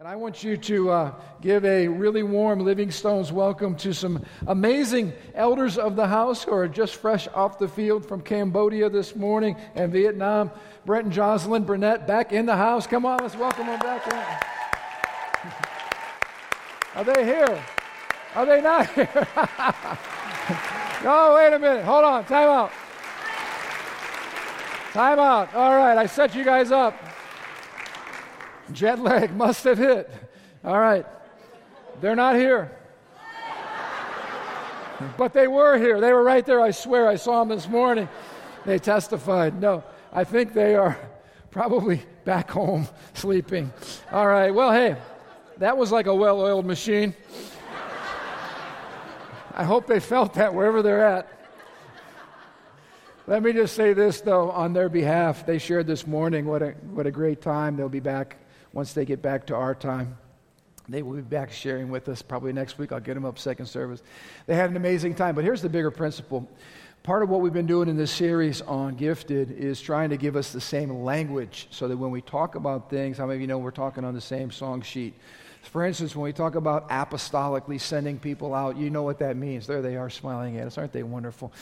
And I want you to give a really warm Livingstones welcome to some amazing elders of the house who are just fresh off the field from Cambodia this morning and Vietnam. Brent and Jocelyn Burnett back in the house. Come on, let's welcome them back in. Are they here? Are they not here? No, wait a minute. Hold on. Time out. Time out. All right, I set you guys up. Jet lag must have hit. All right. They're not here. But they were here. They were right there, I swear. I saw them this morning. They testified. No, I think they are probably back home sleeping. All right. Well, hey, that was like a well-oiled machine. I hope they felt that wherever they're at. Let me just say this, though, on their behalf. They shared this morning what a great time. They'll be back. Once they get back to our time, they will be back sharing with us probably next week. I'll get them up second service. They had an amazing time. But here's the bigger principle. Part of what we've been doing in this series on Gifted is trying to give us the same language so that when we talk about things, how many of you know we're talking on the same song sheet? For instance, when we talk about apostolically sending people out, you know what that means. There they are smiling at us. Aren't they wonderful?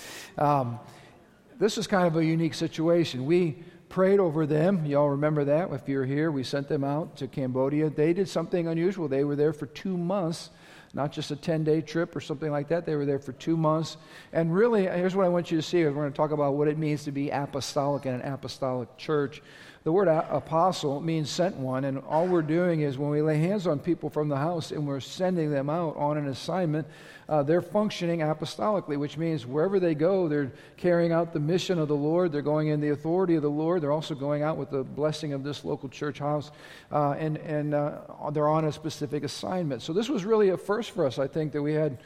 This is kind of a unique situation. We prayed over them. Y'all remember that. If you're here, we sent them out to Cambodia. They did something unusual. They were there for 2 months, not just a 10-day trip or something like that. They were there for 2 months. And really, here's what I want you to see. We're going to talk about what it means to be apostolic in an apostolic church. The word apostle means sent one, and all we're doing is when we lay hands on people from the house and we're sending them out on an assignment, they're functioning apostolically, which means wherever they go, they're carrying out the mission of the Lord. They're going in the authority of the Lord. They're also going out with the blessing of this local church house, and they're on a specific assignment. So this was really a first for us, I think, that we had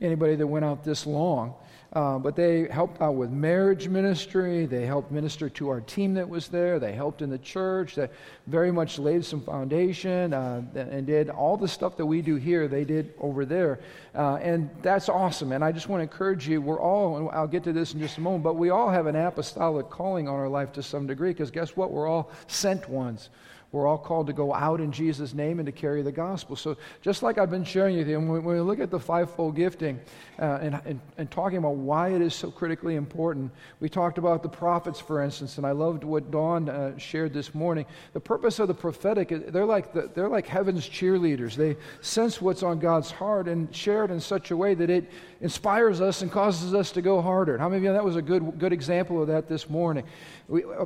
anybody that went out this long. But they helped out with marriage ministry. They helped minister to our team that was there. They helped in the church. They very much laid some foundation and did all the stuff that we do here, they did over there. And that's awesome. And I just want to encourage you, we're all, and I'll get to this in just a moment, but we all have an apostolic calling on our life to some degree because guess what? We're all sent ones. We're all called to go out in Jesus' name and to carry the gospel. So just like I've been sharing with you, when we look at the fivefold gifting and talking about why it is so critically important, we talked about the prophets, for instance, and I loved what Dawn shared this morning. The purpose of the prophetic, they're like heaven's cheerleaders. They sense what's on God's heart and share it in such a way that it inspires us and causes us to go harder. How many of you know that was a good example of that this morning?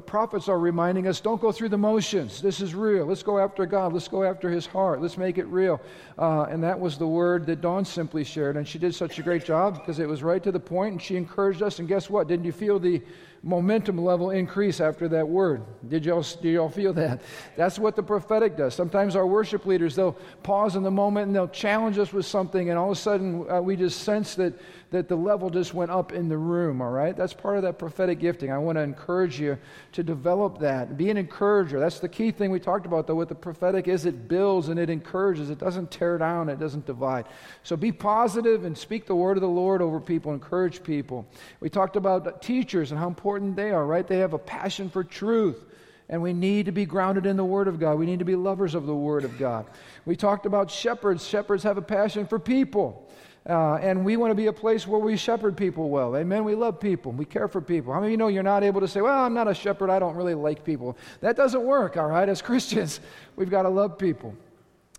Prophets are reminding us, don't go through the motions. This is real. Let's go after God. Let's go after His heart. Let's make it real. And that was the word that Dawn simply shared, and she did such a great job because it was right to the point, and she encouraged us, and guess what? Didn't you feel the momentum level increase after that word? Did y'all feel that? That's what the prophetic does. Sometimes our worship leaders, they'll pause in the moment, and they'll challenge us with something, and all of a sudden, we just sense that the level just went up in the room, all right? That's part of that prophetic gifting. I want to encourage you to develop that. Be an encourager. That's the key thing we talked about, though, with the prophetic is it builds and it encourages. It doesn't tear down. It doesn't divide. So be positive and speak the word of the Lord over people. Encourage people. We talked about teachers and how important they are, right? They have a passion for truth. And we need to be grounded in the Word of God. We need to be lovers of the Word of God. We talked about shepherds. Shepherds have a passion for people. And we want to be a place where we shepherd people well. Amen? We love people. We care for people. How many of you know you're not able to say, well, I'm not a shepherd. I don't really like people. That doesn't work, all right? As Christians, we've got to love people.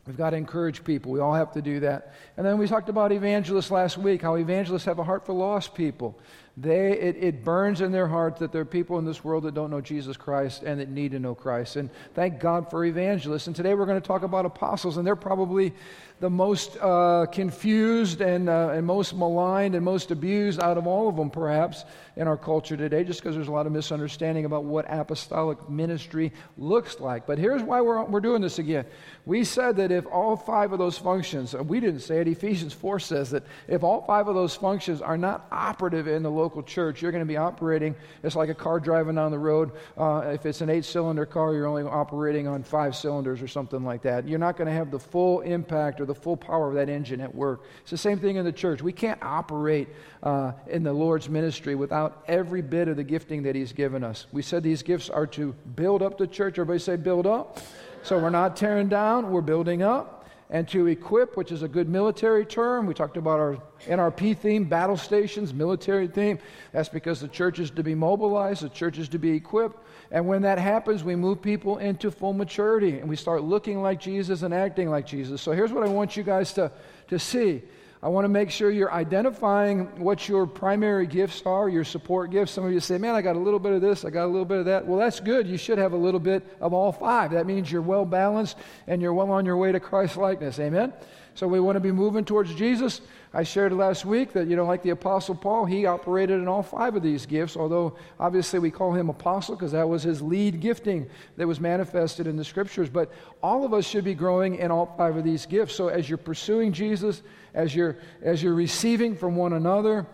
We've got to encourage people. We all have to do that. And then we talked about evangelists last week, how evangelists have a heart for lost people. It burns in their heart that there are people in this world that don't know Jesus Christ and that need to know Christ. And thank God for evangelists. And today we're going to talk about apostles, and they're probably the most confused and most maligned and most abused out of all of them, perhaps, in our culture today, just because there's a lot of misunderstanding about what apostolic ministry looks like. But here's why we're doing this again. We said that if all five of those functions, we didn't say it, Ephesians 4 says that if all five of those functions are not operative in the local church, you're going to be operating, it's like a car driving down the road. If it's an 8-cylinder car, you're only operating on 5 cylinders or something like that. You're not going to have the full impact or the full power of that engine at work. It's the same thing in the church. We can't operate in the Lord's ministry without every bit of the gifting that He's given us. We said these gifts are to build up the church. Everybody say build up. So we're not tearing down, we're building up. And to equip, which is a good military term. We talked about our NRP theme, battle stations, military theme. That's because the church is to be mobilized, the church is to be equipped. And when that happens, we move people into full maturity, and we start looking like Jesus and acting like Jesus. So here's what I want you guys to see. I want to make sure you're identifying what your primary gifts are, your support gifts. Some of you say, man, I got a little bit of this, I got a little bit of that. Well, that's good. You should have a little bit of all five. That means you're well balanced and you're well on your way to Christ-likeness. Amen? So we want to be moving towards Jesus. I shared last week that, like the Apostle Paul, he operated in all five of these gifts, although obviously we call him apostle because that was his lead gifting that was manifested in the Scriptures. But all of us should be growing in all five of these gifts. So as you're pursuing Jesus, as you're receiving from one another,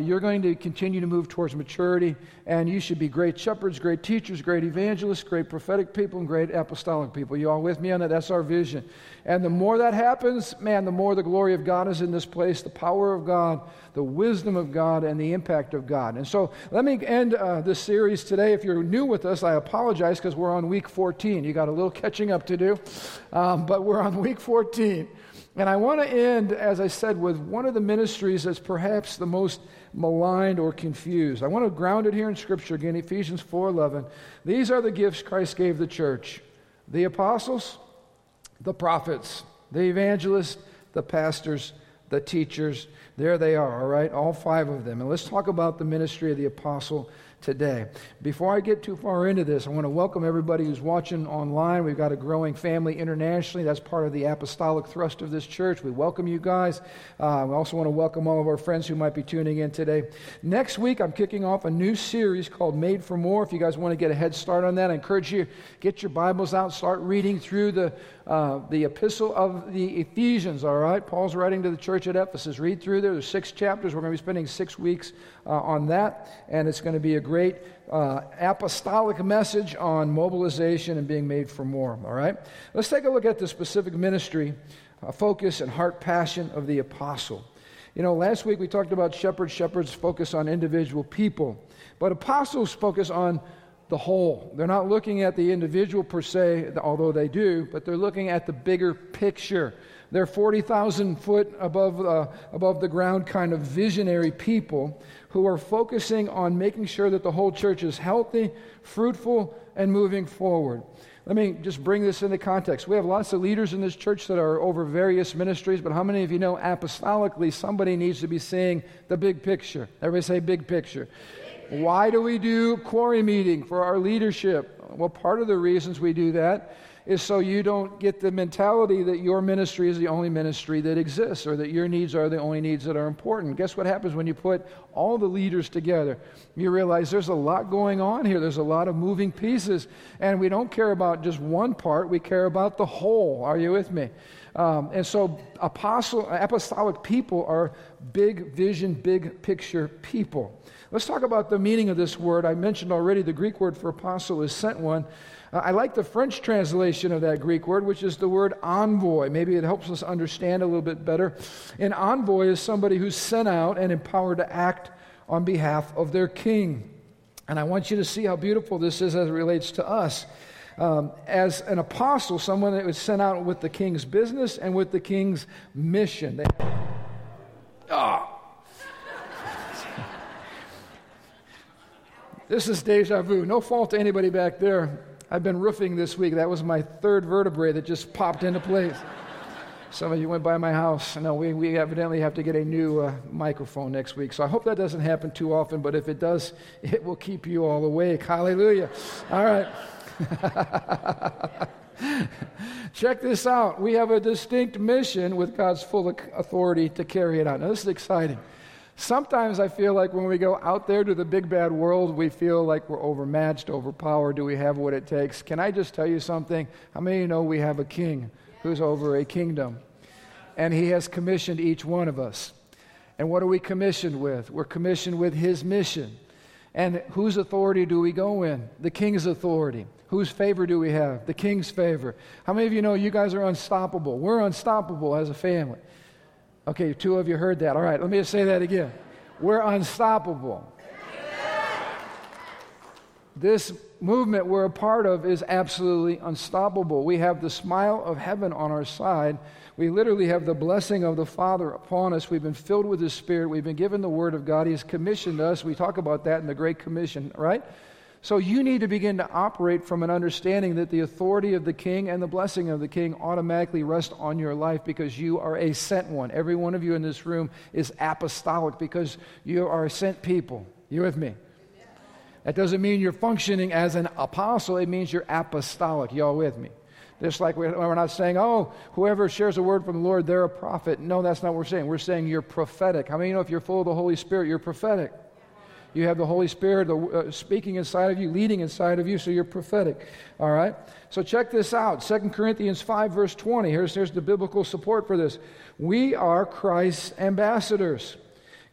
you're going to continue to move towards maturity, and you should be great shepherds, great teachers, great evangelists, great prophetic people, and great apostolic people. You all with me on that? That's our vision. And the more that happens, man, the more the glory of God is in this place, the power of God, the wisdom of God, and the impact of God. And so let me end this series today. If you're new with us, I apologize because we're on week 14. You got a little catching up to do, but we're on week 14. And I want to end, as I said, with one of the ministries that's perhaps the most maligned or confused. I want to ground it here in Scripture again, Ephesians 4:11. These are the gifts Christ gave the church: the apostles, the prophets, the evangelists, the pastors, the teachers. There they are, all right, all five of them. And let's talk about the ministry of the apostle today. Before I get too far into this, I want to welcome everybody who's watching online. We've got a growing family internationally. That's part of the apostolic thrust of this church. We welcome you guys. We also want to welcome all of our friends who might be tuning in today. Next week, I'm kicking off a new series called Made for More. If you guys want to get a head start on that, I encourage you, get your Bibles out, start reading through the epistle of the Ephesians, all right? Paul's writing to the church at Ephesus. Read through there. There's 6 chapters. We're going to be spending 6 weeks on that, and it's going to be a great apostolic message on mobilization and being made for more, all right? Let's take a look at the specific ministry, focus, and heart passion of the apostle. Last week we talked about shepherds. Shepherds focus on individual people, but apostles focus on the whole. They're not looking at the individual per se, although they do, but they're looking at the bigger picture. They're 40,000 foot above the ground kind of visionary people who are focusing on making sure that the whole church is healthy, fruitful, and moving forward. Let me just bring this into context. We have lots of leaders in this church that are over various ministries, but how many of you know apostolically somebody needs to be seeing the big picture? Everybody say big picture. Why do we do quarry meeting for our leadership? Well, part of the reasons we do that is so you don't get the mentality that your ministry is the only ministry that exists or that your needs are the only needs that are important. Guess what happens when you put all the leaders together? You realize there's a lot going on here. There's a lot of moving pieces, and we don't care about just one part. We care about the whole. Are you with me? And so apostolic people are big vision, big picture people. Let's talk about the meaning of this word. I mentioned already the Greek word for apostle is sent one. I like the French translation of that Greek word, which is the word envoy. Maybe it helps us understand a little bit better. An envoy is somebody who's sent out and empowered to act on behalf of their king. And I want you to see how beautiful this is as it relates to us. As an apostle, someone that was sent out with the king's business and with the king's mission. This is deja vu. No fault to anybody back there. I've been roofing this week. That was my third vertebrae that just popped into place. Some of you went by my house. No, we evidently have to get a new microphone next week. So I hope that doesn't happen too often, but if it does, it will keep you all awake. Hallelujah. All right. Check this out. We have a distinct mission with God's full authority to carry it out. Now, this is exciting. Sometimes I feel like when we go out there to the big bad world, we feel like we're overmatched, overpowered. Do we have what it takes? Can I just tell you something? How many of you know we have a king who's over a kingdom? And he has commissioned each one of us. And what are we commissioned with? We're commissioned with his mission. And whose authority do we go in? The king's authority. Whose favor do we have? The king's favor. How many of you know you guys are unstoppable? We're unstoppable as a family. Okay, 2 of you heard that. All right, let me just say that again. We're unstoppable. This movement we're a part of is absolutely unstoppable. We have the smile of heaven on our side. We literally have the blessing of the Father upon us. We've been filled with His Spirit. We've been given the Word of God. He has commissioned us. We talk about that in the Great Commission, right? So you need to begin to operate from an understanding that the authority of the King and the blessing of the King automatically rest on your life because you are a sent one. Every one of you in this room is apostolic because you are sent people. You with me? That doesn't mean you're functioning as an apostle. It means you're apostolic. Y'all with me? Just like we're not saying, oh, whoever shares a word from the Lord, they're a prophet. No, that's not what we're saying. We're saying you're prophetic. How many of you know if you're full of the Holy Spirit, you're prophetic? You have the Holy Spirit speaking inside of you, leading inside of you, so you're prophetic. All right? So check this out. 2 Corinthians 5, verse 20. Here's the biblical support for this. We are Christ's ambassadors.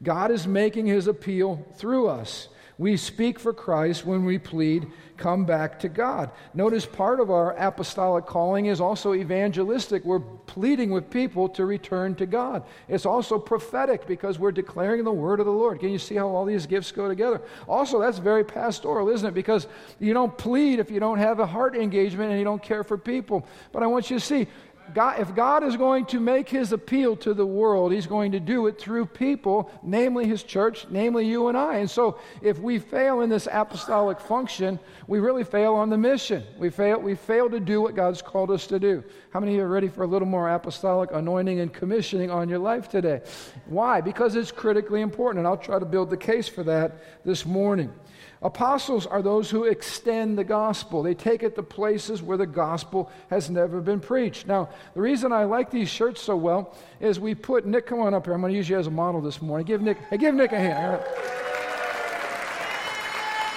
God is making His appeal through us. We speak for Christ when we plead, come back to God. Notice part of our apostolic calling is also evangelistic. We're pleading with people to return to God. It's also prophetic because we're declaring the word of the Lord. Can you see how all these gifts go together? Also, that's very pastoral, isn't it? Because you don't plead if you don't have a heart engagement and you don't care for people. But I want you to see, God, if God is going to make His appeal to the world, He's going to do it through people, namely His church, namely you and I. And so if we fail in this apostolic function, we really fail on the mission. We fail to do what God's called us to do. How many of you are ready for a little more apostolic anointing and commissioning on your life today? Why? Because it's critically important, and I'll try to build the case for that this morning. Apostles are those who extend the gospel. They take it to places where the gospel has never been preached. Now, the reason I like these shirts so well is we put Nick, come on up here. I'm going to use you as a model this morning. Give Nick a hand.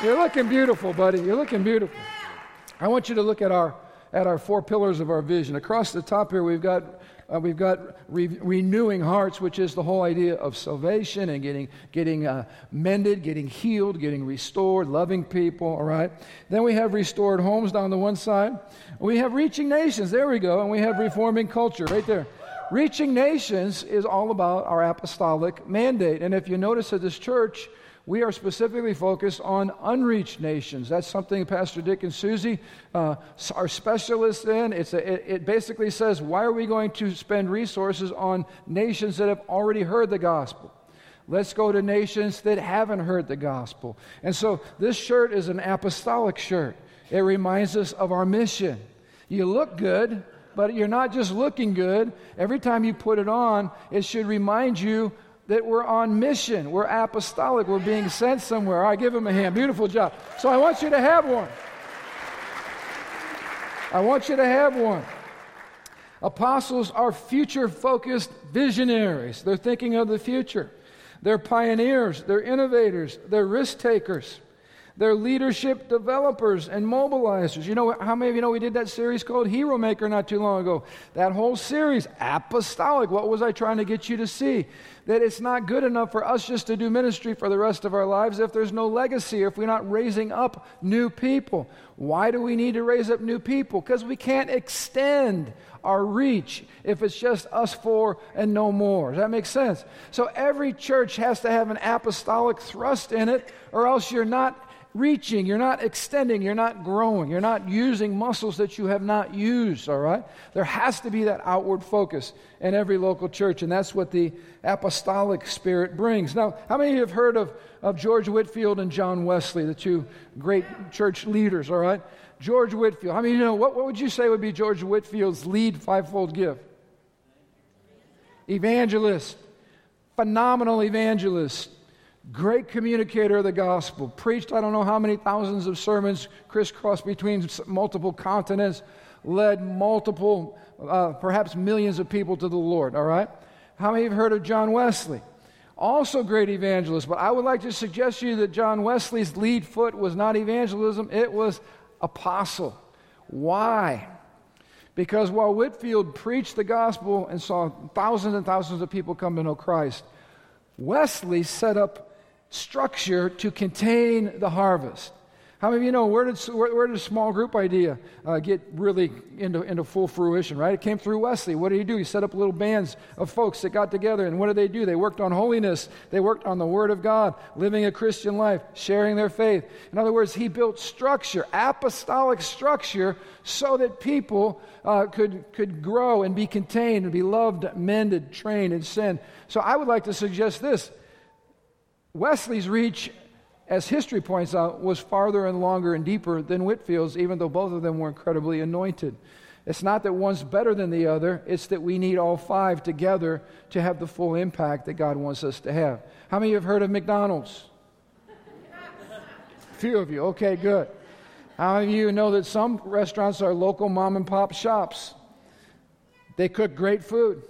You're looking beautiful, buddy. You're looking beautiful. I want you to look at our four pillars of our vision. Across the top here, we've got renewing hearts, which is the whole idea of salvation and getting mended, getting healed, getting restored, loving people, all right? Then we have restored homes down the one side. We have reaching nations, there we go, and we have reforming culture right there. Reaching nations is all about our apostolic mandate. And if you notice at this church, we are specifically focused on unreached nations. That's something Pastor Dick and Susie are specialists in. It basically says, why are we going to spend resources on nations that have already heard the gospel? Let's go to nations that haven't heard the gospel. And so this shirt is an apostolic shirt. It reminds us of our mission. You look good, but you're not just looking good. Every time you put it on, it should remind you that we're on mission, we're apostolic, we're being sent somewhere. All right, give him a hand. Beautiful job. So I want you to have one. Apostles are future-focused visionaries. They're thinking of the future. They're pioneers. They're innovators. They're risk-takers. They're leadership developers and mobilizers. You know, how many of you know we did that series called Hero Maker not too long ago? That whole series, apostolic. What was I trying to get you to see? That it's not good enough for us just to do ministry for the rest of our lives if there's no legacy, if we're not raising up new people. Why do we need to raise up new people? Because we can't extend our reach if it's just us four and no more. Does that make sense? So every church has to have an apostolic thrust in it, or else you're not reaching, you're not extending, you're not growing, you're not using muscles that you have not used, all right? There has to be that outward focus in every local church, and that's what the apostolic spirit brings. Now, how many of you have heard of George Whitefield and John Wesley, the two great church leaders, all right? George Whitefield, how many of you know, what would you say would be George Whitefield's lead fivefold gift? Evangelist, phenomenal evangelist. Great communicator of the gospel, preached I don't know how many thousands of sermons, crisscrossed between multiple continents, led multiple, perhaps millions of people to the Lord, all right? How many have heard of John Wesley? Also great evangelist, but I would like to suggest to you that John Wesley's lead foot was not evangelism, it was apostle. Why? Because while Whitefield preached the gospel and saw thousands and thousands of people come to know Christ, Wesley set up structure to contain the harvest. How many of you know where did a small group idea get really into full fruition, right? It came through Wesley. What did he do? He set up little bands of folks that got together, and what did they do? They worked on holiness. They worked on the Word of God, living a Christian life, sharing their faith. In other words, he built structure, apostolic structure, so that people could grow and be contained and be loved, mended, trained, and sinned. So I would like to suggest this. Wesley's reach, as history points out, was farther and longer and deeper than Whitfield's, even though both of them were incredibly anointed. It's not that one's better than the other, it's that we need all five together to have the full impact that God wants us to have. How many of you have heard of McDonald's? A few of you, okay, good. How many of you know that some restaurants are local mom and pop shops? They cook great food.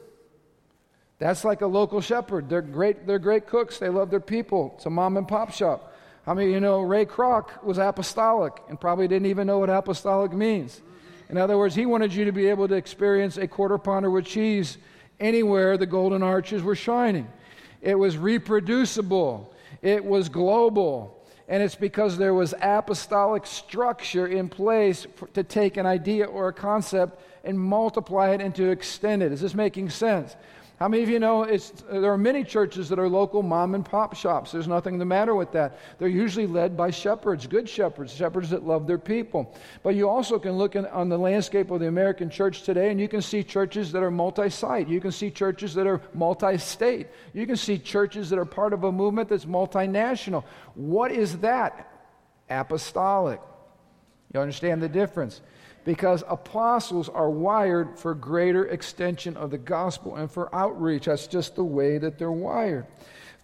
That's like a local shepherd. They're great cooks. They love their people. It's a mom and pop shop. How many of you know Ray Kroc was apostolic and probably didn't even know what apostolic means? In other words, he wanted you to be able to experience a quarter pounder with cheese anywhere the golden arches were shining. It was reproducible. It was global. And it's because there was apostolic structure in place to take an idea or a concept and multiply it and to extend it. Is this making sense? How many of you know there are many churches that are local mom and pop shops? There's nothing the matter with that. They're usually led by shepherds, good shepherds, shepherds that love their people. But you also can look on the landscape of the American church today, and you can see churches that are multi-site. You can see churches that are multi-state. You can see churches that are part of a movement that's multinational. What is that? Apostolic. You understand the difference? Because apostles are wired for greater extension of the gospel and for outreach. That's just the way that they're wired.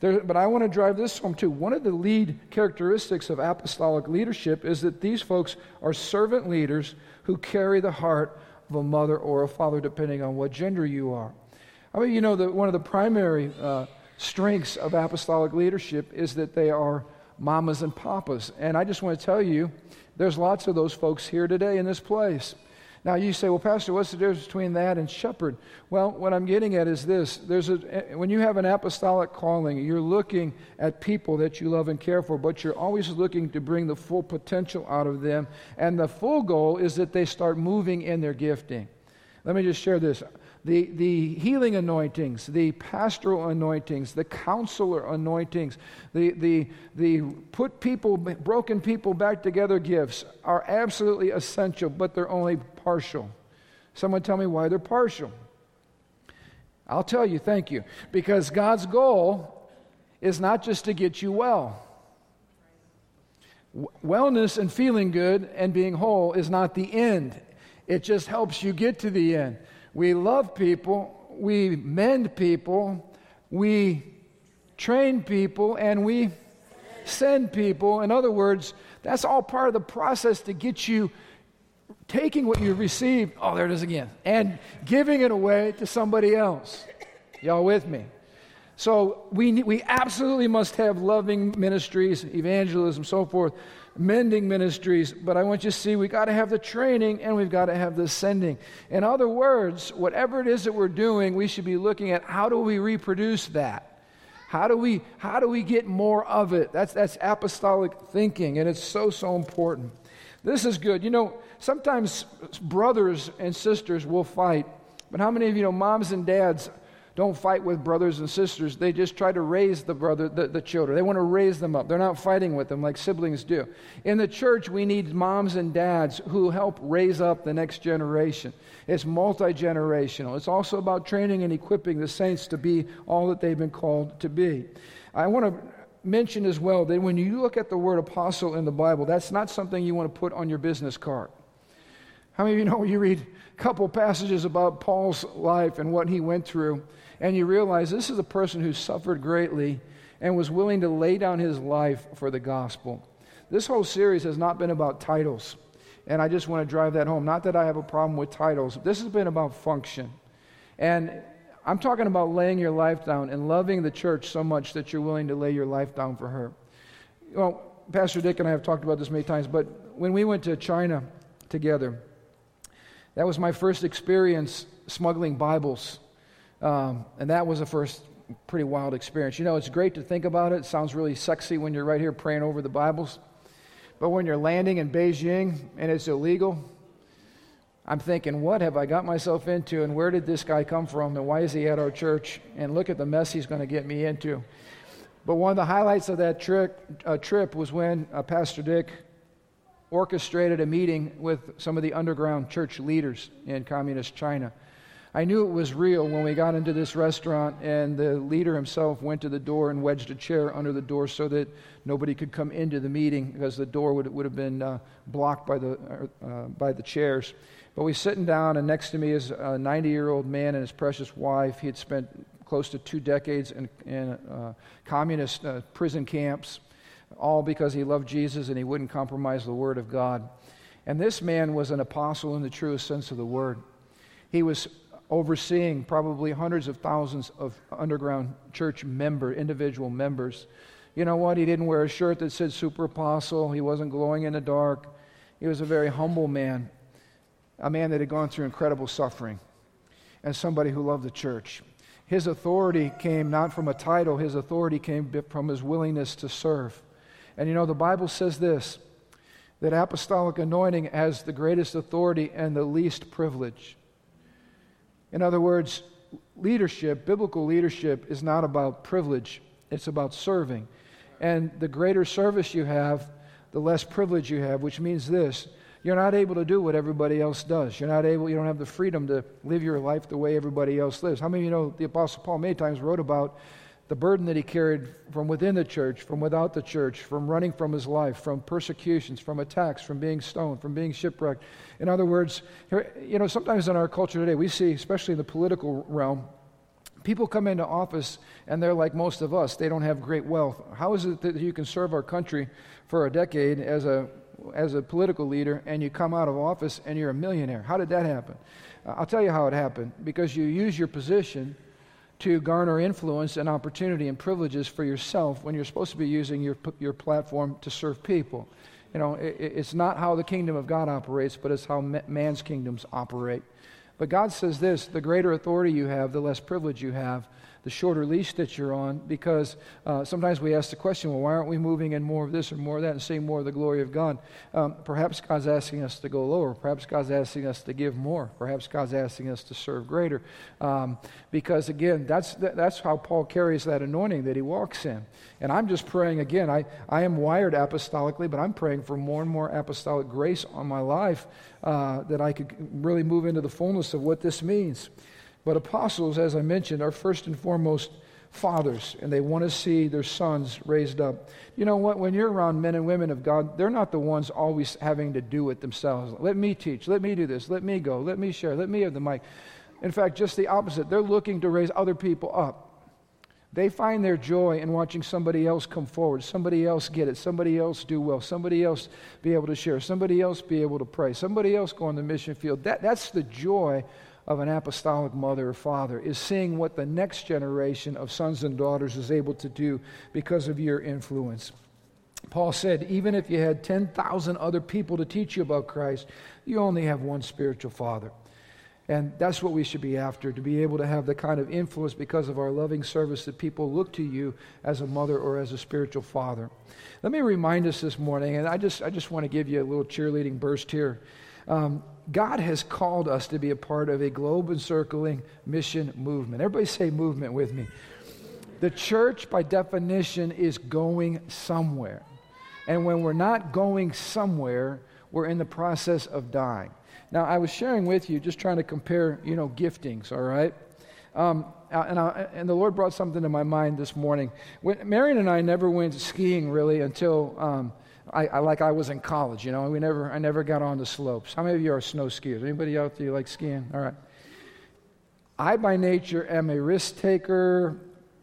But I want to drive this home too. One of the lead characteristics of apostolic leadership is that these folks are servant leaders who carry the heart of a mother or a father, depending on what gender you are. I mean, you know that one of the primary strengths of apostolic leadership is that they are mamas and papas. And I just want to tell you, there's lots of those folks here today in this place. Now you say, well, Pastor, what's the difference between that and shepherd? Well, what I'm getting at is this. When you have an apostolic calling, you're looking at people that you love and care for, but you're always looking to bring the full potential out of them. And the full goal is that they start moving in their gifting. Let me just share this. The healing anointings, the pastoral anointings, the counselor anointings, the broken people back together gifts are absolutely essential, but they're only partial. Someone tell me why they're partial. I'll tell you, thank you. Because God's goal is not just to get you well. Wellness and feeling good and being whole is not the end. It just helps you get to the end. We love people, we mend people, we train people, and we send people. In other words, that's all part of the process to get you taking what you received, oh, there it is again, and giving it away to somebody else. Y'all with me? So we absolutely must have loving ministries, evangelism, so forth, mending ministries, but I want you to see we got to have the training and we've got to have the sending. In other words, whatever it is that we're doing, we should be looking at how do we reproduce that? How do we get more of it? That's apostolic thinking, and it's so important. This is good. You know, sometimes brothers and sisters will fight, but how many of you know moms and dads don't fight with brothers and sisters? They just try to raise the children. They want to raise them up. They're not fighting with them like siblings do. In the church, we need moms and dads who help raise up the next generation. It's multi-generational. It's also about training and equipping the saints to be all that they've been called to be. I want to mention as well that when you look at the word apostle in the Bible, that's not something you want to put on your business card. How many of you know you read a couple passages about Paul's life and what he went through, and you realize this is a person who suffered greatly and was willing to lay down his life for the gospel. This whole series has not been about titles, and I just want to drive that home. Not that I have a problem with titles. This has been about function. And I'm talking about laying your life down and loving the church so much that you're willing to lay your life down for her. Well, Pastor Dick and I have talked about this many times, but when we went to China together, that was my first experience smuggling Bibles, and that was a first pretty wild experience. You know, it's great to think about it. It sounds really sexy when you're right here praying over the Bibles, But when you're landing in Beijing and it's illegal, I'm thinking, what have I got myself into, and where did this guy come from, and why is he at our church, and look at the mess he's going to get me into. But one of the highlights of that trip was when Pastor Dick orchestrated a meeting with some of the underground church leaders in Communist China. I knew it was real when we got into this restaurant and the leader himself went to the door and wedged a chair under the door so that nobody could come into the meeting, because the door would have been blocked by the chairs. But we sitting down, and next to me is a 90-year-old man and his precious wife. He had spent close to 2 decades in communist prison camps, all because he loved Jesus and he wouldn't compromise the Word of God. And this man was an apostle in the truest sense of the word. He was overseeing probably hundreds of thousands of underground church individual members. You know what? He didn't wear a shirt that said super apostle. He wasn't glowing in the dark. He was a very humble man, a man that had gone through incredible suffering, and somebody who loved the church. His authority came not from a title. His authority came from his willingness to serve. And you know, the Bible says this, that apostolic anointing has the greatest authority and the least privilege. In other words, leadership, biblical leadership, is not about privilege. It's about serving. And the greater service you have, the less privilege you have, which means this: you're not able to do what everybody else does. You don't have the freedom to live your life the way everybody else lives. How many of you know the Apostle Paul many times wrote about the burden that he carried from within the church, from without the church, from running from his life, from persecutions, from attacks, from being stoned, from being shipwrecked. In other words, you know, sometimes in our culture today, we see, especially in the political realm, people come into office and they're like most of us. They don't have great wealth. How is it that you can serve our country for a decade as a political leader, and you come out of office and you're a millionaire? How did that happen? I'll tell you how it happened. Because you use your position to garner influence and opportunity and privileges for yourself when you're supposed to be using your platform to serve people. You know, it's not how the kingdom of God operates, but it's how man's kingdoms operate. But God says this: the greater authority you have, the less privilege you have, the shorter leash that you're on, because sometimes we ask the question, well, why aren't we moving in more of this or more of that and seeing more of the glory of God? Perhaps God's asking us to go lower. Perhaps God's asking us to give more. Perhaps God's asking us to serve greater. Because, again, that's how Paul carries that anointing that he walks in. And I'm just praying, again, I am wired apostolically, but I'm praying for more and more apostolic grace on my life, that I could really move into the fullness of what this means. But apostles, as I mentioned, are first and foremost fathers, and they want to see their sons raised up. You know what? When you're around men and women of God, they're not the ones always having to do it themselves. Let me teach. Let me do this. Let me go. Let me share. Let me have the mic. In fact, just the opposite. They're looking to raise other people up. They find their joy in watching somebody else come forward, somebody else get it, somebody else do well, somebody else be able to share, somebody else be able to pray, somebody else go on the mission field. That's the joy of an apostolic mother or father, is seeing what the next generation of sons and daughters is able to do because of your influence. Paul said, even if you had 10,000 other people to teach you about Christ, you only have one spiritual father. And that's what we should be after, to be able to have the kind of influence because of our loving service that people look to you as a mother or as a spiritual father. Let me remind us this morning, and I just want to give you a little cheerleading burst here. God has called us to be a part of a globe-encircling mission movement. Everybody say movement with me. The church, by definition, is going somewhere. And when we're not going somewhere, we're in the process of dying. Now, I was sharing with you, just trying to compare, you know, giftings, all right? And the Lord brought something to my mind this morning. Marion and I never went skiing, really, until... I was in college, you know. I never got on the slopes. How many of you are snow skiers? Anybody out there like skiing? All right. I, by nature, am a risk taker,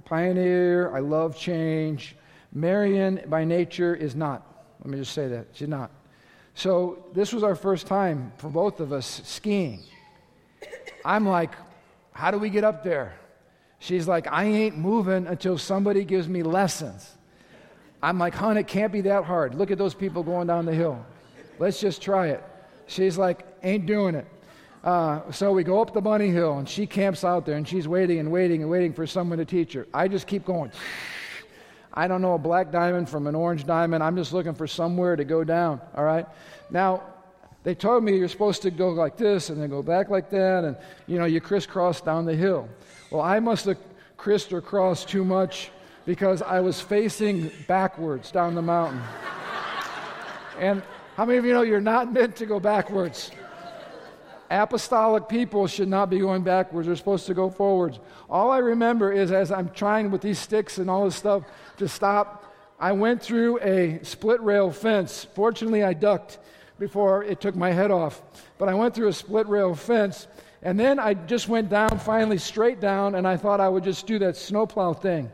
pioneer. I love change. Marion, by nature, is not. Let me just say that. She's not. So this was our first time for both of us skiing. I'm like, how do we get up there? She's like, I ain't moving until somebody gives me lessons. I'm like, hon, it can't be that hard. Look at those people going down the hill. Let's just try it. She's like, ain't doing it. So we go up the bunny hill, and she camps out there, and she's waiting and waiting and waiting for someone to teach her. I just keep going. I don't know a black diamond from an orange diamond. I'm just looking for somewhere to go down, all right? Now, they told me you're supposed to go like this and then go back like that, and, you know, you crisscross down the hill. Well, I must have crisscrossed too much because I was facing backwards down the mountain. And how many of you know you're not meant to go backwards? Apostolic people should not be going backwards. They're supposed to go forwards. All I remember is as I'm trying with these sticks and all this stuff to stop, I went through a split rail fence. Fortunately, I ducked before it took my head off. But I went through a split rail fence, and then I just went down, finally straight down, and I thought I would just do that snowplow thing.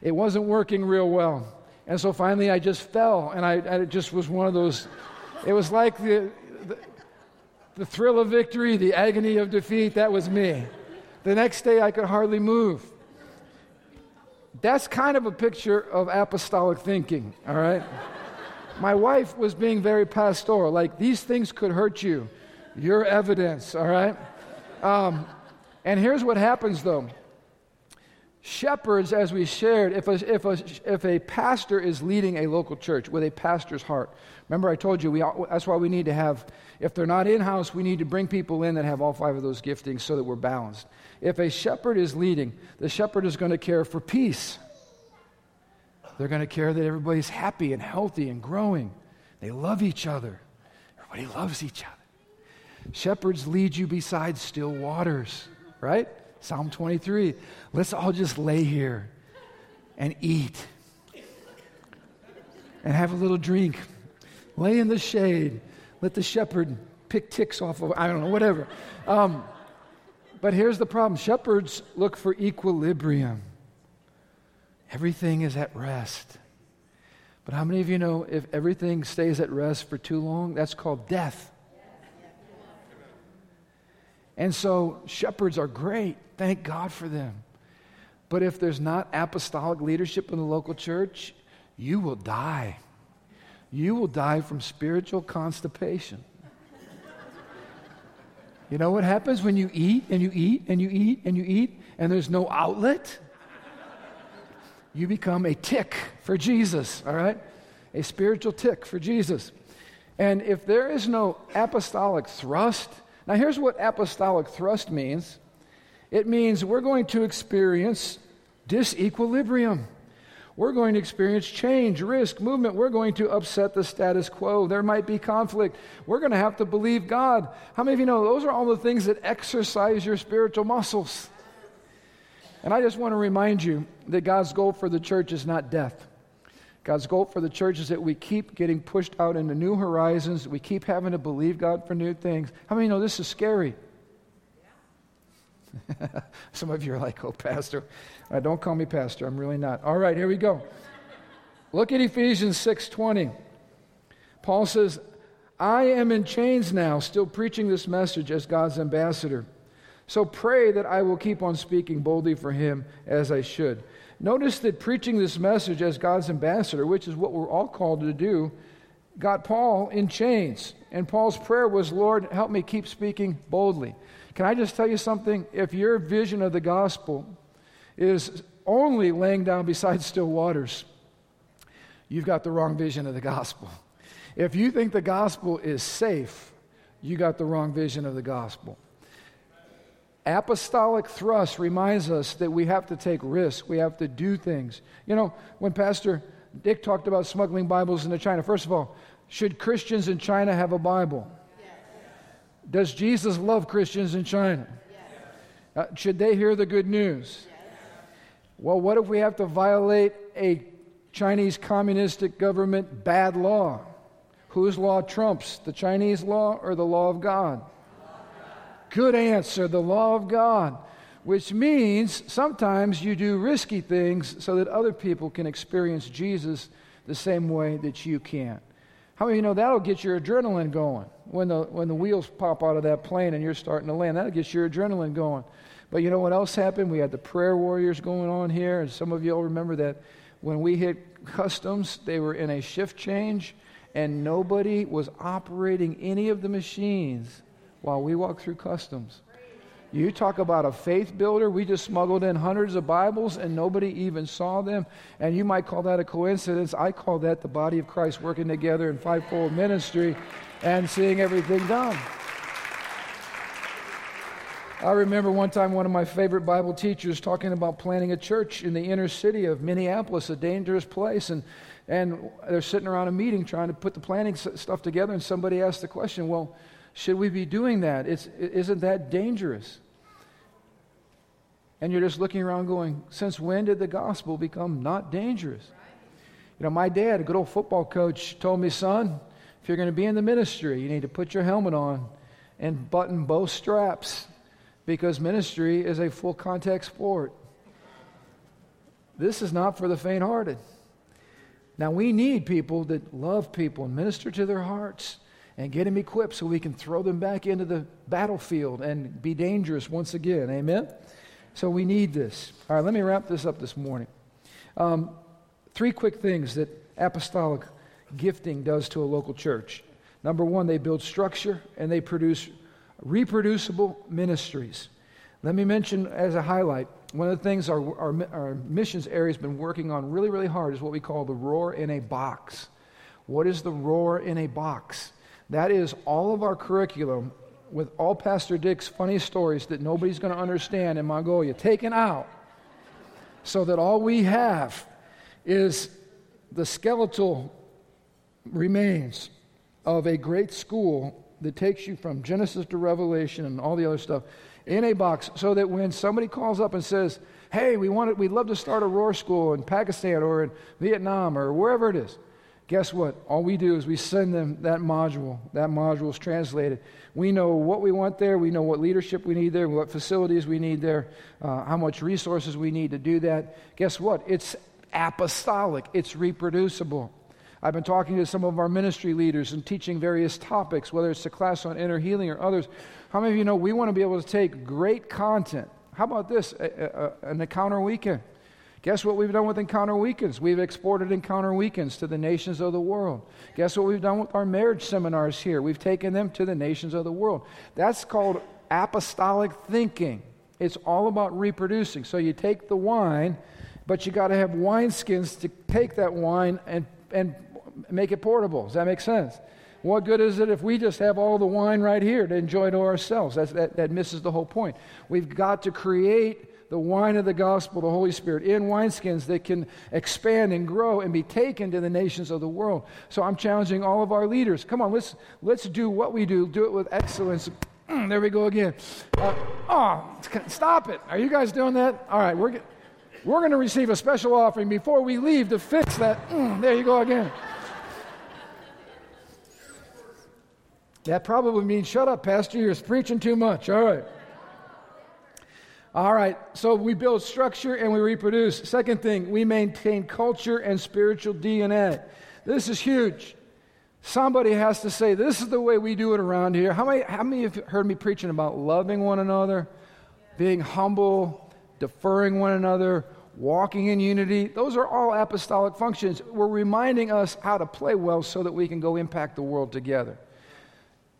It wasn't working real well. And so finally I just fell, and it just was one of those. It was like the thrill of victory, the agony of defeat. That was me. The next day I could hardly move. That's kind of a picture of apostolic thinking, all right? My wife was being very pastoral, like these things could hurt you. Your evidence, all right? And here's what happens, though. Shepherds, as we shared, if a pastor is leading a local church with a pastor's heart, remember I told you that's why we need to have, if they're not in-house, we need to bring people in that have all five of those giftings so that we're balanced. If a shepherd is leading, the shepherd is going to care for peace. They're going to care that everybody's happy and healthy and growing. They love each other. Everybody loves each other. Shepherds lead you beside still waters, right? Psalm 23, let's all just lay here and eat and have a little drink. Lay in the shade. Let the shepherd pick ticks off of, I don't know, whatever. But here's the problem. Shepherds look for equilibrium. Everything is at rest. But how many of you know if everything stays at rest for too long, that's called death? And so shepherds are great. Thank God for them. But if there's not apostolic leadership in the local church, you will die. You will die from spiritual constipation. You know what happens when you eat and you eat and you eat and you eat and there's no outlet? You become a tick for Jesus, all right? A spiritual tick for Jesus. And if there is no apostolic thrust, now, here's what apostolic thrust means. It means we're going to experience disequilibrium. We're going to experience change, risk, movement. We're going to upset the status quo. There might be conflict. We're going to have to believe God. How many of you know those are all the things that exercise your spiritual muscles? And I just want to remind you that God's goal for the church is not death. God's goal for the church is that we keep getting pushed out into new horizons. We keep having to believe God for new things. How many know this is scary? Yeah. Some of you are like, oh, Pastor. Don't call me Pastor. I'm really not. All right, here we go. Look at Ephesians 6.20. Paul says, I am in chains now, still preaching this message as God's ambassador. So pray that I will keep on speaking boldly for him as I should. Notice that preaching this message as God's ambassador, which is what we're all called to do, got Paul in chains. And Paul's prayer was, Lord, help me keep speaking boldly. Can I just tell you something? If your vision of the gospel is only laying down beside still waters, you've got the wrong vision of the gospel. If you think the gospel is safe, you got the wrong vision of the gospel. Apostolic thrust reminds us that we have to take risks. We have to do things. You know, when Pastor Dick talked about smuggling Bibles into China, first of all, should Christians in China have a Bible? Yes. Does Jesus love Christians in China? Yes. Should they hear the good news? Yes. Well, what if we have to violate a Chinese communistic government bad law? Whose law trumps, the Chinese law or the law of God? Good answer, the law of God, which means sometimes you do risky things so that other people can experience Jesus the same way that you can. How many of you know that'll get your adrenaline going when the wheels pop out of that plane and you're starting to land? That'll get your adrenaline going. But you know what else happened? We had the prayer warriors going on here, and some of you all remember that when we hit customs, they were in a shift change, and nobody was operating any of the machines while we walked through customs. You talk about a faith builder. We just smuggled in hundreds of Bibles and nobody even saw them. And you might call that a coincidence. I call that the body of Christ working together in fivefold ministry and seeing everything done. I remember one time one of my favorite Bible teachers talking about planting a church in the inner city of Minneapolis, a dangerous place, and they're sitting around a meeting trying to put the planting stuff together, and somebody asked the question, well, should we be doing that? Isn't that dangerous? And you're just looking around going, since when did the gospel become not dangerous? You know, my dad, a good old football coach, told me, son, if you're going to be in the ministry, you need to put your helmet on and button both straps, because ministry is a full contact sport. This is not for the faint-hearted. Now, we need people that love people and minister to their hearts and get them equipped so we can throw them back into the battlefield and be dangerous once again. Amen? So we need this. All right, let me wrap this up this morning. Three quick things that apostolic gifting does to a local church. Number one, they build structure and they produce reproducible ministries. Let me mention as a highlight, one of the things our missions area has been working on really, really hard is what we call the roar in a box. What is the roar in a box? That is all of our curriculum with all Pastor Dick's funny stories that nobody's going to understand in Mongolia taken out so that all we have is the skeletal remains of a great school that takes you from Genesis to Revelation and all the other stuff in a box, so that when somebody calls up and says, hey, we'd love to start a roar school in Pakistan or in Vietnam or wherever it is, guess what? All we do is we send them that module. That module is translated. We know what we want there. We know what leadership we need there, what facilities we need there, how much resources we need to do that. Guess what? It's apostolic. It's reproducible. I've been talking to some of our ministry leaders and teaching various topics, whether it's a class on inner healing or others. How many of you know we want to be able to take great content? How about this, an encounter weekend? Guess what we've done with encounter weekends? We've exported encounter weekends to the nations of the world. Guess what we've done with our marriage seminars here? We've taken them to the nations of the world. That's called apostolic thinking. It's all about reproducing. So you take the wine, but you got to have wineskins to take that wine and make it portable. Does that make sense? What good is it if we just have all the wine right here to enjoy to ourselves? That misses the whole point. We've got to create the wine of the gospel, the Holy Spirit, in wineskins that can expand and grow and be taken to the nations of the world. So I'm challenging all of our leaders. Come on, let's do what we do. Do it with excellence. There we go again. Stop it. Are you guys doing that? All right, we're going to receive a special offering before we leave to fix that. There you go again. That probably means, shut up, Pastor, you're preaching too much. All right, so we build structure and we reproduce. Second thing, we maintain culture and spiritual DNA. This is huge. Somebody has to say, this is the way we do it around here. How many have heard me preaching about loving one another, being humble, deferring one another, walking in unity? Those are all apostolic functions. We're reminding us how to play well so that we can go impact the world together.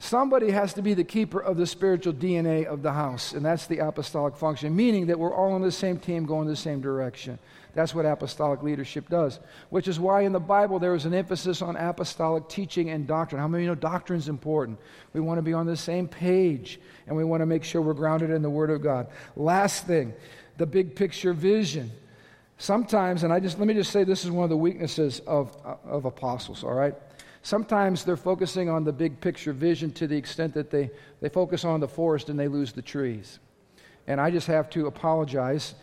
Somebody has to be the keeper of the spiritual DNA of the house, and that's the apostolic function, meaning that we're all on the same team going the same direction. That's what apostolic leadership does, which is why in the Bible there is an emphasis on apostolic teaching and doctrine. How many of you know doctrine's important? We want to be on the same page, and we want to make sure we're grounded in the Word of God. Last thing, the big picture vision. Sometimes, and let me just say this is one of the weaknesses of apostles, all right? Sometimes they're focusing on the big picture vision to the extent that they focus on the forest and they lose the trees. And I just have to apologize.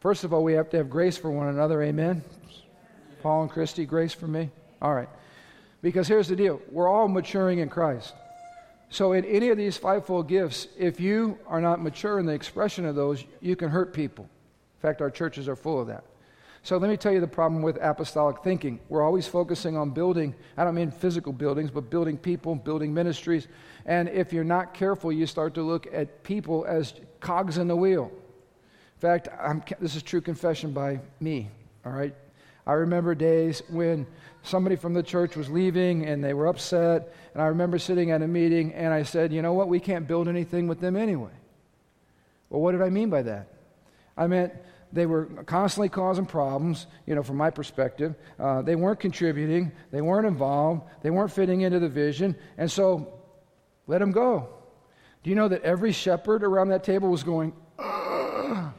First of all, we have to have grace for one another, amen? Paul and Christy, grace for me? All right. Because here's the deal. We're all maturing in Christ. So in any of these fivefold gifts, if you are not mature in the expression of those, you can hurt people. In fact, our churches are full of that. So let me tell you the problem with apostolic thinking. We're always focusing on building. I don't mean physical buildings, but building people, building ministries. And if you're not careful, you start to look at people as cogs in the wheel. In fact, this is true confession by me, all right? I remember days when somebody from the church was leaving and they were upset, and I remember sitting at a meeting and I said, you know what, we can't build anything with them anyway. Well, what did I mean by that? I meant they were constantly causing problems, you know, from my perspective. They weren't contributing. They weren't involved. They weren't fitting into the vision. And so let them go. Do you know that every shepherd around that table was going, ugh.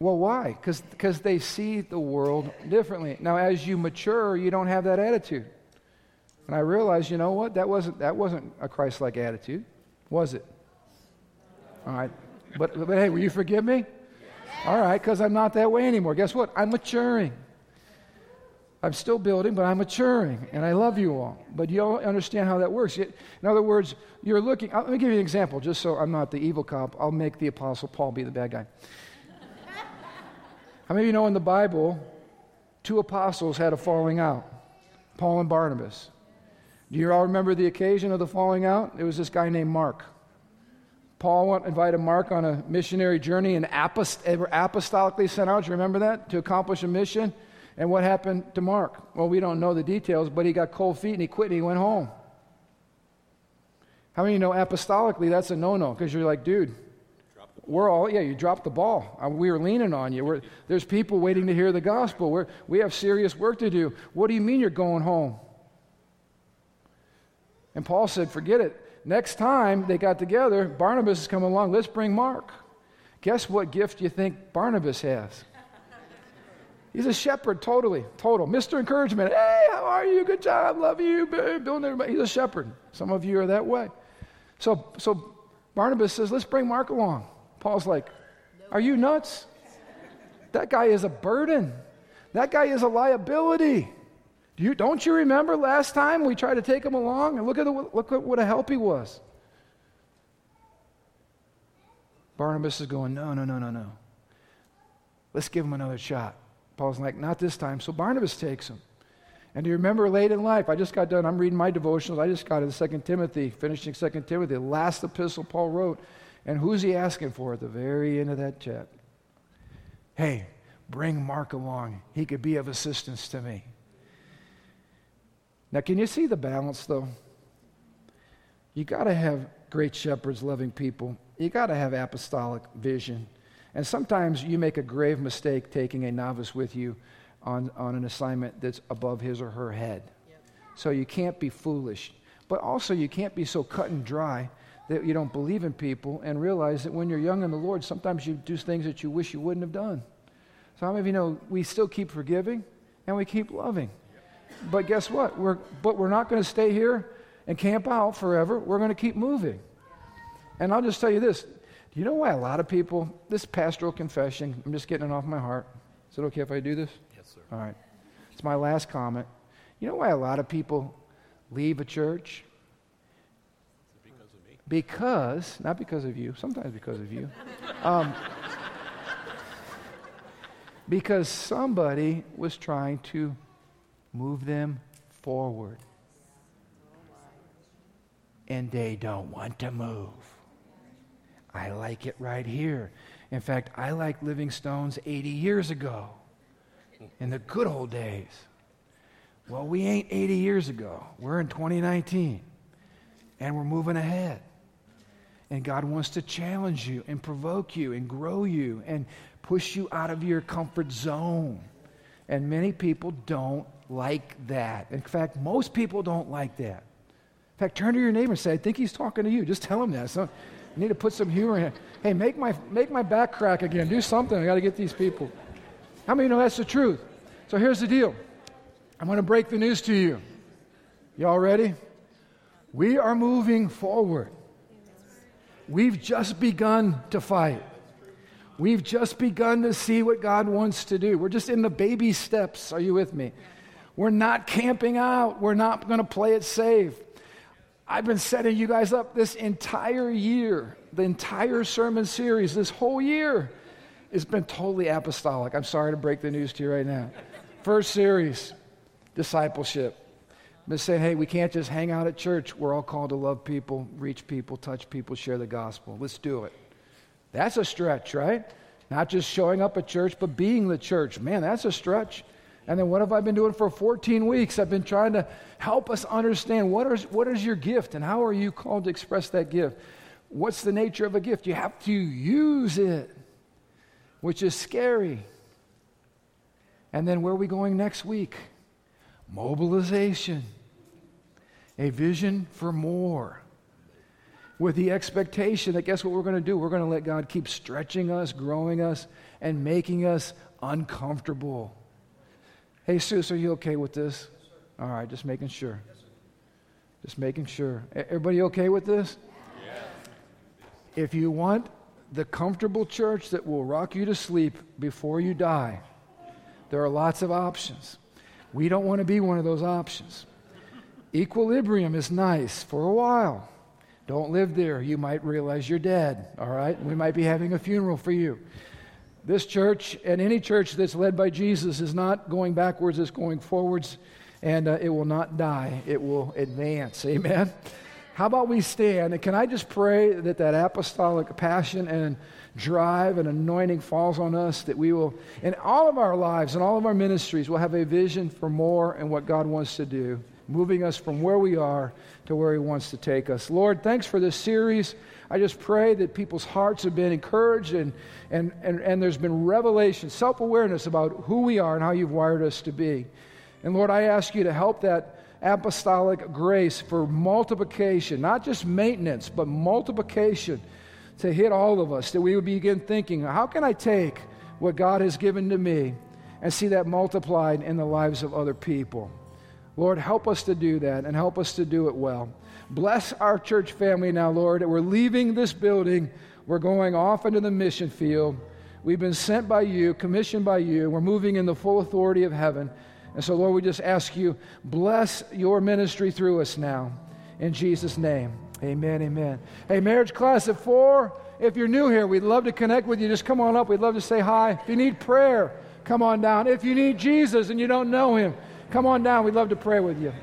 Well, why? Because they see the world differently. Now, as you mature, you don't have that attitude. And I realized, you know what? That wasn't a Christ-like attitude, was it? All right. But hey, will you forgive me? All right, because I'm not that way anymore. Guess what? I'm maturing. I'm still building, but I'm maturing, and I love you all. But you don't understand how that works. In other words, you're looking. Let me give you an example, just so I'm not the evil cop. I'll make the Apostle Paul be the bad guy. How many of you know in the Bible, two apostles had a falling out? Paul and Barnabas. Do you all remember the occasion of the falling out? It was this guy named Mark. Paul invited Mark on a missionary journey and apostolically sent out. Do you remember that? To accomplish a mission. And what happened to Mark? Well, we don't know the details, but he got cold feet and he quit and he went home. How many of you know apostolically that's a no-no? Because you're like, dude, you dropped the ball. We were leaning on you. There's people waiting to hear the gospel. We have serious work to do. What do you mean you're going home? And Paul said, forget it. Next time they got together, Barnabas is coming along. Let's bring Mark. Guess what gift you think Barnabas has? He's a shepherd, total. Mr. Encouragement. Hey, how are you? Good job. Love you. Building everybody. He's a shepherd. Some of you are that way. So Barnabas says, let's bring Mark along. Paul's like, are you nuts? That guy is a burden. That guy is a liability. Don't you remember last time we tried to take him along? And look at what a help he was. Barnabas is going, no. Let's give him another shot. Paul's like, not this time. So Barnabas takes him. And do you remember late in life, I'm reading my devotionals. I just got into 2 Timothy, finishing 2 Timothy, the last epistle Paul wrote. And who's he asking for at the very end of that chat? Hey, bring Mark along. He could be of assistance to me. Now, can you see the balance, though? You got to have great shepherds loving people. You got to have apostolic vision. And sometimes you make a grave mistake taking a novice with you on an assignment that's above his or her head. Yep. So you can't be foolish. But also you can't be so cut and dry that you don't believe in people and realize that when you're young in the Lord, sometimes you do things that you wish you wouldn't have done. So how many of you know we still keep forgiving and we keep loving? But guess what? We're not going to stay here and camp out forever. We're going to keep moving. And I'll just tell you this. Do you know why a lot of people, this pastoral confession, I'm just getting it off my heart. Is it okay if I do this? Yes, sir. All right. It's my last comment. You know why a lot of people leave a church? Because, not because of you, sometimes because of you. Because somebody was trying to move them forward. And they don't want to move. I like it right here. In fact, I like Livingstones 80 years ago in the good old days. Well, we ain't 80 years ago. We're in 2019, and we're moving ahead. And God wants to challenge you and provoke you and grow you and push you out of your comfort zone. And many people don't like that. In fact, most people don't like that. In fact, turn to your neighbor and say, I think he's talking to you. Just tell him that. So, I need to put some humor in it. Hey, make my back crack again. Do something. I got to get these people. How many know that's the truth? So here's the deal. I'm going to break the news to you. Y'all ready? We are moving forward. We've just begun to fight. We've just begun to see what God wants to do. We're just in the baby steps. Are you with me? We're not camping out. We're not going to play it safe. I've been setting you guys up this entire year, the entire sermon series, this whole year. It's been totally apostolic. I'm sorry to break the news to you right now. First series, discipleship. I've been saying, hey, we can't just hang out at church. We're all called to love people, reach people, touch people, share the gospel. Let's do it. That's a stretch, right? Not just showing up at church, but being the church. Man, that's a stretch. And then what have I been doing for 14 weeks? I've been trying to help us understand what is your gift and how are you called to express that gift. what's the nature of a gift? You have to use it, which is scary. And then where are we going next week? Mobilization. A vision for more. With the expectation that guess what we're going to do? We're going to let God keep stretching us, growing us, and making us uncomfortable. Hey, Susie, are you okay with this? Yes, sir. All right, just making sure. Yes, sir. Just making sure. Everybody okay with this? Yes. If you want the comfortable church that will rock you to sleep before you die, there are lots of options. We don't want to be one of those options. Equilibrium is nice for a while. Don't live there. You might realize you're dead, all right? We might be having a funeral for you. This church and any church that's led by Jesus is not going backwards, it's going forwards, and it will not die. It will advance, amen? How about we stand, and can I just pray that that apostolic passion and drive and anointing falls on us, that we will, in all of our lives and all of our ministries, will have a vision for more and what God wants to do, moving us from where we are to where He wants to take us. Lord, thanks for this series. I just pray that people's hearts have been encouraged and there's been revelation, self-awareness about who we are and how You've wired us to be. And Lord, I ask You to help that apostolic grace for multiplication, not just maintenance, but multiplication to hit all of us, that we would begin thinking, how can I take what God has given to me and see that multiplied in the lives of other people? Lord, help us to do that and help us to do it well. Bless our church family now, Lord. We're leaving this building. We're going off into the mission field. We've been sent by You, commissioned by You. We're moving in the full authority of heaven. And so, Lord, we just ask You, bless Your ministry through us now. In Jesus' name, amen, amen. Hey, marriage class at 4, if you're new here, we'd love to connect with you. Just come on up. We'd love to say hi. If you need prayer, come on down. If you need Jesus and you don't know Him, come on down. We'd love to pray with you.